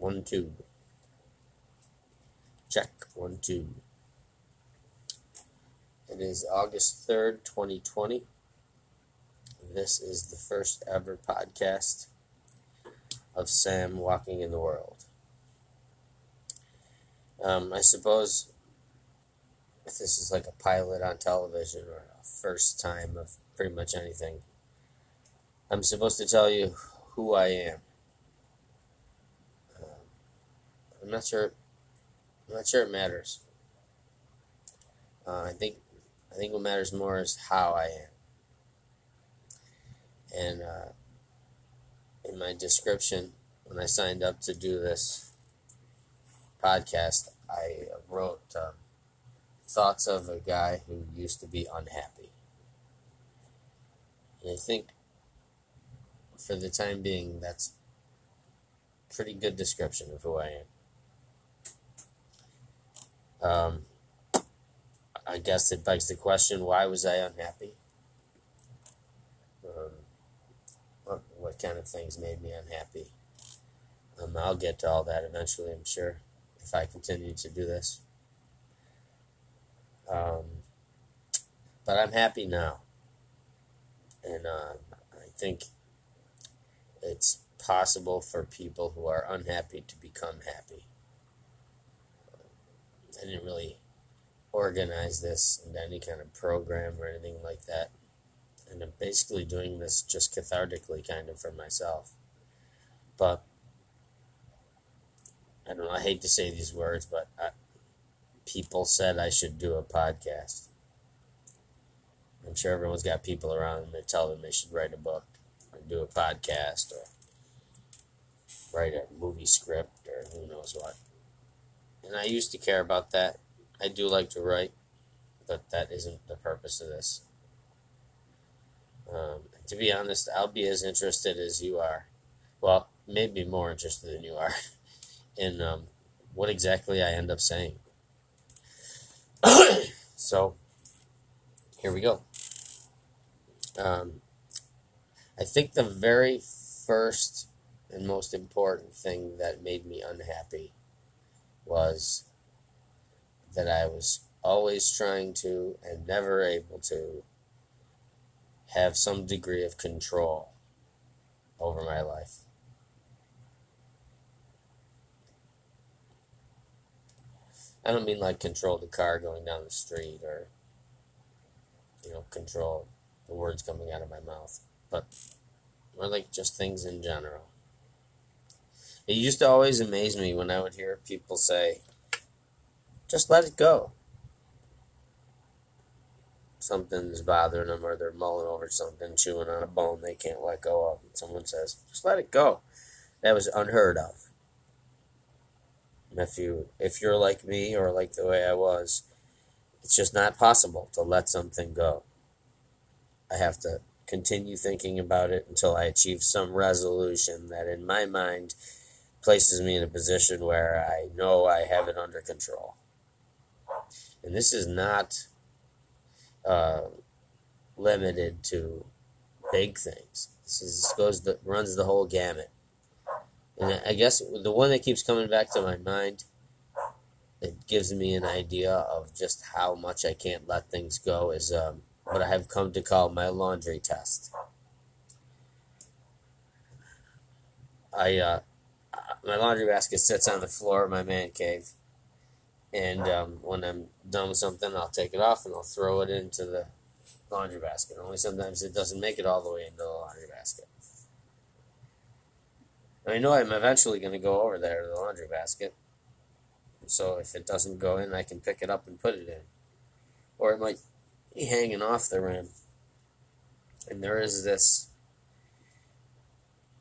1, 2. Check 1, 2. It is August 3rd, 2020. This is the first ever podcast of Sam Walking in the World. I suppose if this is like a pilot on television or a first time of pretty much anything, I'm supposed to tell you who I am. I'm not sure it matters. I think what matters more is how I am. And in my description, when I signed up to do this podcast, I wrote thoughts of a guy who used to be unhappy. And I think for the time being, that's a pretty good description of who I am. I guess it begs the question, why was I unhappy? What kind of things made me unhappy? I'll get to all that eventually, I'm sure, if I continue to do this. But I'm happy now. And I think it's possible for people who are unhappy to become happy. I didn't really organize this into any kind of program or anything like that. And I'm basically doing this just cathartically, kind of, for myself. But, I don't know, I hate to say these words, but people said I should do a podcast. I'm sure everyone's got people around them that tell them they should write a book, or do a podcast, or write a movie script, or who knows what. And I used to care about that. I do like to write, but that isn't the purpose of this. To be honest, I'll be as interested as you are. Well, maybe more interested than you are in what exactly I end up saying. So, here we go. I think the very first and most important thing that made me unhappy was that I was always trying to and never able to have some degree of control over my life. I don't mean like control the car going down the street or, control the words coming out of my mouth, but more like just things in general. It used to always amaze me when I would hear people say, just let it go. Something's bothering them or they're mulling over something, chewing on a bone they can't let go of. And someone says, just let it go. That was unheard of. And if you're like me or like the way I was, it's just not possible to let something go. I have to continue thinking about it until I achieve some resolution that in my mind places me in a position where I know I have it under control. And this is not limited to big things. This runs the whole gamut. And I guess the one that keeps coming back to my mind, it gives me an idea of just how much I can't let things go, is what I have come to call my laundry test. My laundry basket sits on the floor of my man cave. And when I'm done with something, I'll take it off and I'll throw it into the laundry basket. Only sometimes it doesn't make it all the way into the laundry basket. And I know I'm eventually going to go over there to the laundry basket. So if it doesn't go in, I can pick it up and put it in. Or it might be hanging off the rim. And there is this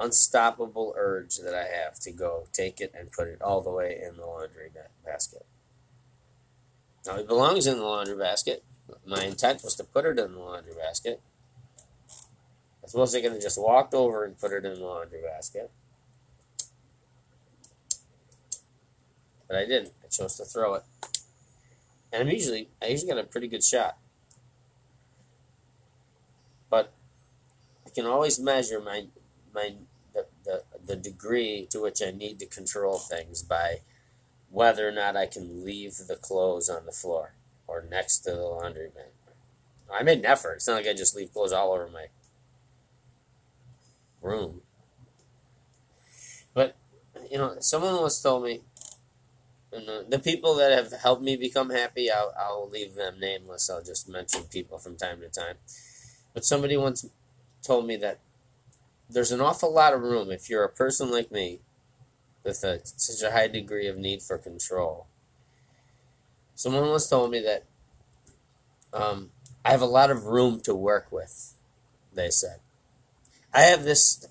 unstoppable urge that I have to go take it and put it all the way in the laundry basket. Now, it belongs in the laundry basket. My intent was to put it in the laundry basket. I suppose I could have just walked over and put it in the laundry basket. But I didn't. I chose to throw it. And I usually got a pretty good shot. But I can always measure my the the degree to which I need to control things by whether or not I can leave the clothes on the floor or next to the laundry bin. I made an effort. It's not like I just leave clothes all over my room. But, you know, someone once told me, the people that have helped me become happy, I'll leave them nameless. I'll just mention people from time to time. But somebody once told me that there's an awful lot of room if you're a person like me with such a high degree of need for control. Someone once told me that I have a lot of room to work with, they said. I have this,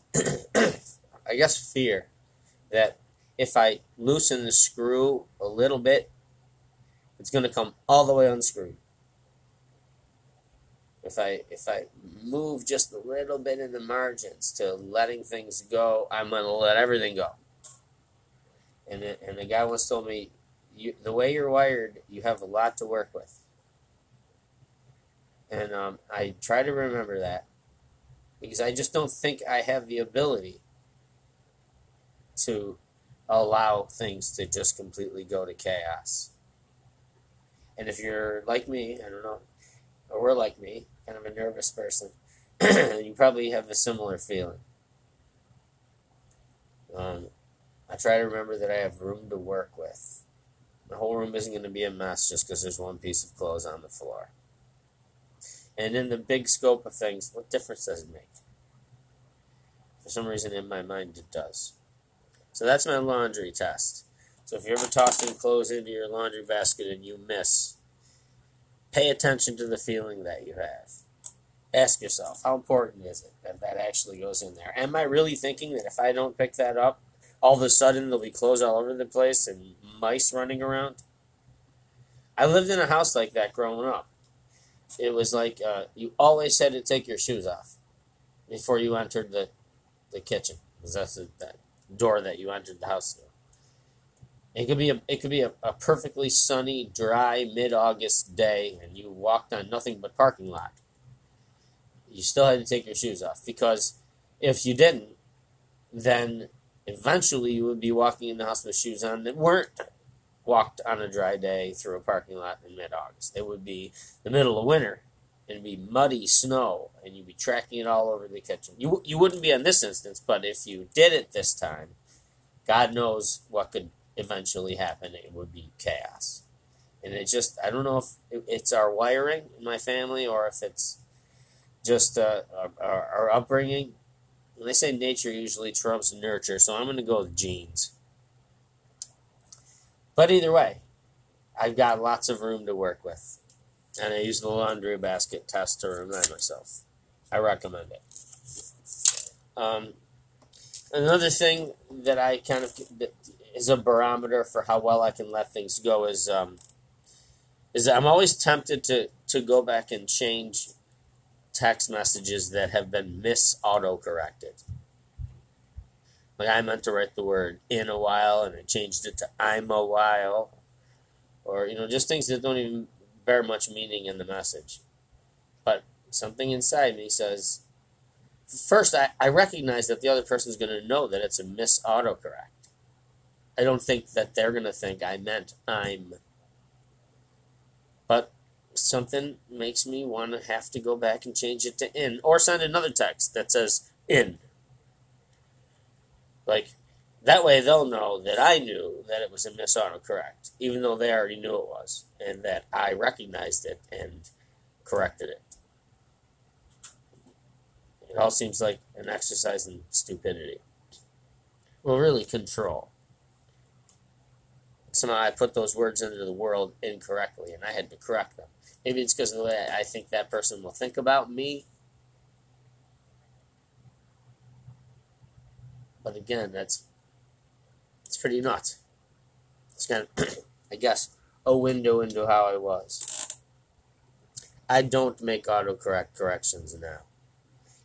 I guess, fear that if I loosen the screw a little bit, it's going to come all the way unscrewed. If I move just a little bit in the margins to letting things go, I'm going to let everything go. And the guy once told me, the way you're wired, you have a lot to work with. And I try to remember that because I just don't think I have the ability to allow things to just completely go to chaos. And if you're like me, I don't know, or we're like me, kind of a nervous person, you probably have a similar feeling. I try to remember that I have room to work with. The whole room isn't going to be a mess just because there's one piece of clothes on the floor. And in the big scope of things, what difference does it make? For some reason in my mind it does. So that's my laundry test. So if you're ever tossing clothes into your laundry basket and you miss, pay attention to the feeling that you have. Ask yourself, how important is it that that actually goes in there? Am I really thinking that if I don't pick that up, all of a sudden there'll be clothes all over the place and mice running around? I lived in a house like that growing up. It was like you always had to take your shoes off before you entered the kitchen, because that's that door that you entered the house through. It could be a perfectly sunny, dry, mid-August day, and you walked on nothing but parking lot. You still had to take your shoes off, because if you didn't, then eventually you would be walking in the house with shoes on that weren't walked on a dry day through a parking lot in mid-August. It would be the middle of winter, and it'd be muddy snow, and you'd be tracking it all over the kitchen. You wouldn't be in this instance, but if you did it this time, God knows what could eventually happen. It would be chaos. And it just, I don't know if it's our wiring in my family or if it's just our upbringing. When they say nature usually trumps nurture, so I'm going to go with genes. But either way, I've got lots of room to work with. And I use the laundry basket test to remind myself. I recommend it. Another thing that I kind of is a barometer for how well I can let things go is I'm always tempted to go back and change text messages that have been mis-autocorrected. Like I meant to write the word in a while, and I changed it to I'm a while. Or, you know, just things that don't even bear much meaning in the message. But something inside me says, first, I recognize that the other person's going to know that it's a mis-autocorrect. I don't think that they're going to think I meant I'm. But something makes me want to have to go back and change it to in, or send another text that says in. Like, that way they'll know that I knew that it was a mis-autocorrect, even though they already knew it was, and that I recognized it and corrected it. It all seems like an exercise in stupidity. Well, really, control. Somehow I put those words into the world incorrectly, and I had to correct them. Maybe it's because of the way I think that person will think about me. But again, it's pretty nuts. It's kind of, I guess, a window into how I was. I don't make autocorrect corrections now.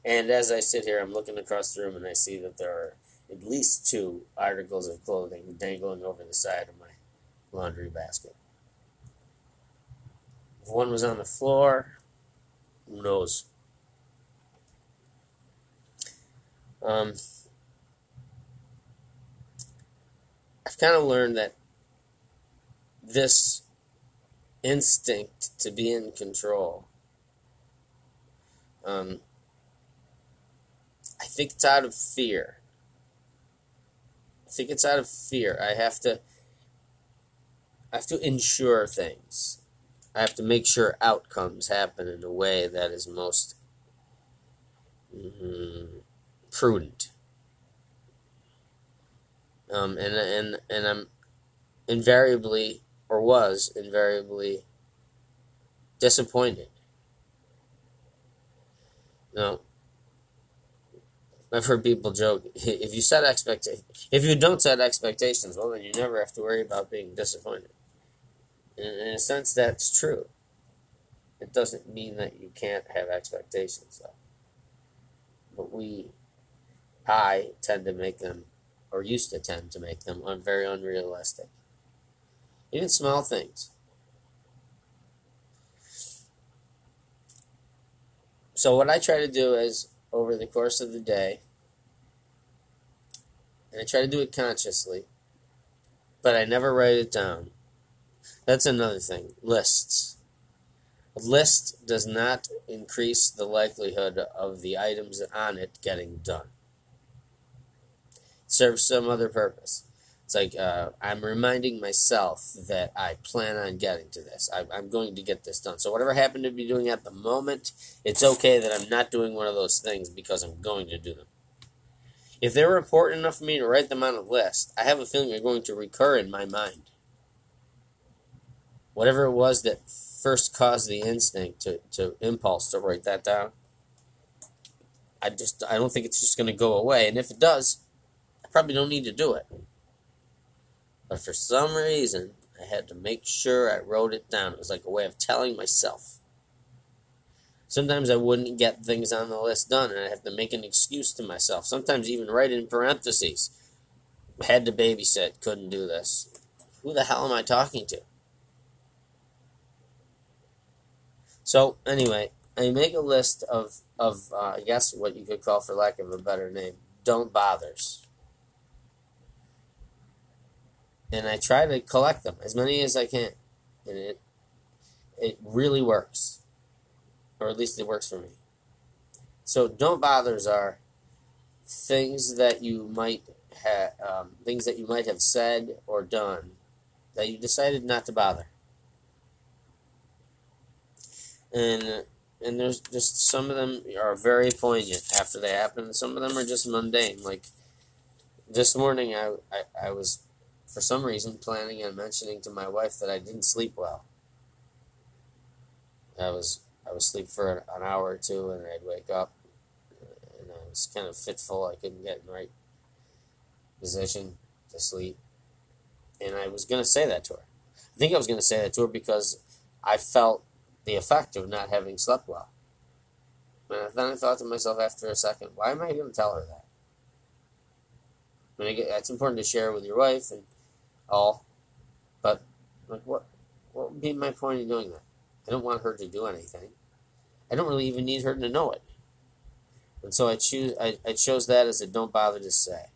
And as I sit here, I'm looking across the room and I see that there are at least 2 articles of clothing dangling over the side of my laundry basket. If one was on the floor, who knows? kind of learned that this instinct to be in control, I think it's out of fear. I think it's out of fear. I have to ensure things. I have to make sure outcomes happen in a way that is most prudent. And I'm invariably, or was invariably, disappointed. Now, I've heard people joke, if you don't set expectations, well, then you never have to worry about being disappointed. In a sense, that's true. It doesn't mean that you can't have expectations, though. But I tend to make them, or used to tend to make them, very unrealistic. Even small things. So what I try to do is, over the course of the day, and I try to do it consciously, but I never write it down. That's another thing. Lists. A list does not increase the likelihood of the items on it getting done. It serves some other purpose. It's like I'm reminding myself that I plan on getting to this. I'm going to get this done. So whatever I happen to be doing at the moment, it's okay that I'm not doing one of those things because I'm going to do them. If they were important enough for me to write them on a list, I have a feeling they're going to recur in my mind. Whatever it was that first caused the instinct to impulse to write that down, I don't think it's just going to go away. And if it does, I probably don't need to do it. But for some reason, I had to make sure I wrote it down. It was like a way of telling myself. Sometimes I wouldn't get things on the list done, and I'd have to make an excuse to myself. Sometimes even write in parentheses. Had to babysit, couldn't do this. Who the hell am I talking to? So, anyway, I make a list of I guess what you could call, for lack of a better name, don't bothers. And I try to collect them, as many as I can. And it really works. Or at least it works for me. So don't bothers are things that you might have said or done that you decided not to bother. And there's just, some of them are very poignant after they happen. Some of them are just mundane. Like this morning I was, for some reason, planning on mentioning to my wife that I didn't sleep well. I was asleep for an hour or two, and I'd wake up, and I was kind of fitful. I couldn't get in the right position to sleep. And I was going to say that to her. I think I was going to say that to her because I felt the effect of not having slept well. And then I thought to myself after a second, why am I going to tell her that? I mean, it's important to share with your wife and all, but like, what would be my point in doing that? I don't want her to do anything. I don't really even need her to know it. And so I chose that as a don't bother to say.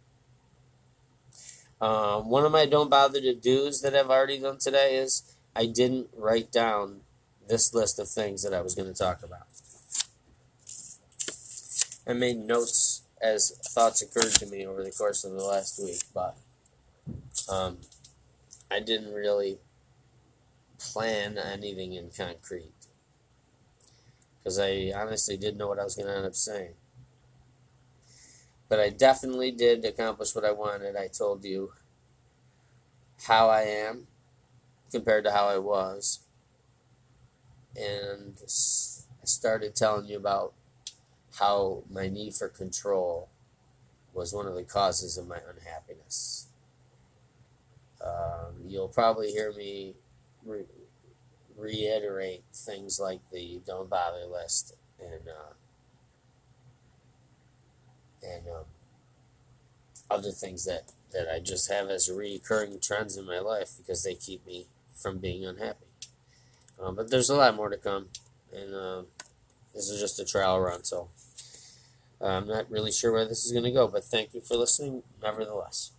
One of my don't bother to do's that I've already done today is I didn't write down this list of things that I was going to talk about. I made notes as thoughts occurred to me over the course of the last week, but I didn't really plan anything in concrete because I honestly didn't know what I was going to end up saying. But I definitely did accomplish what I wanted. I told you how I am compared to how I was, and I started telling you about how my need for control was one of the causes of my unhappiness. You'll probably hear me reiterate things like the don't bother list and other things that I just have as recurring trends in my life because they keep me from being unhappy. But there's a lot more to come, and this is just a trial run, so I'm not really sure where this is going to go, but thank you for listening, nevertheless.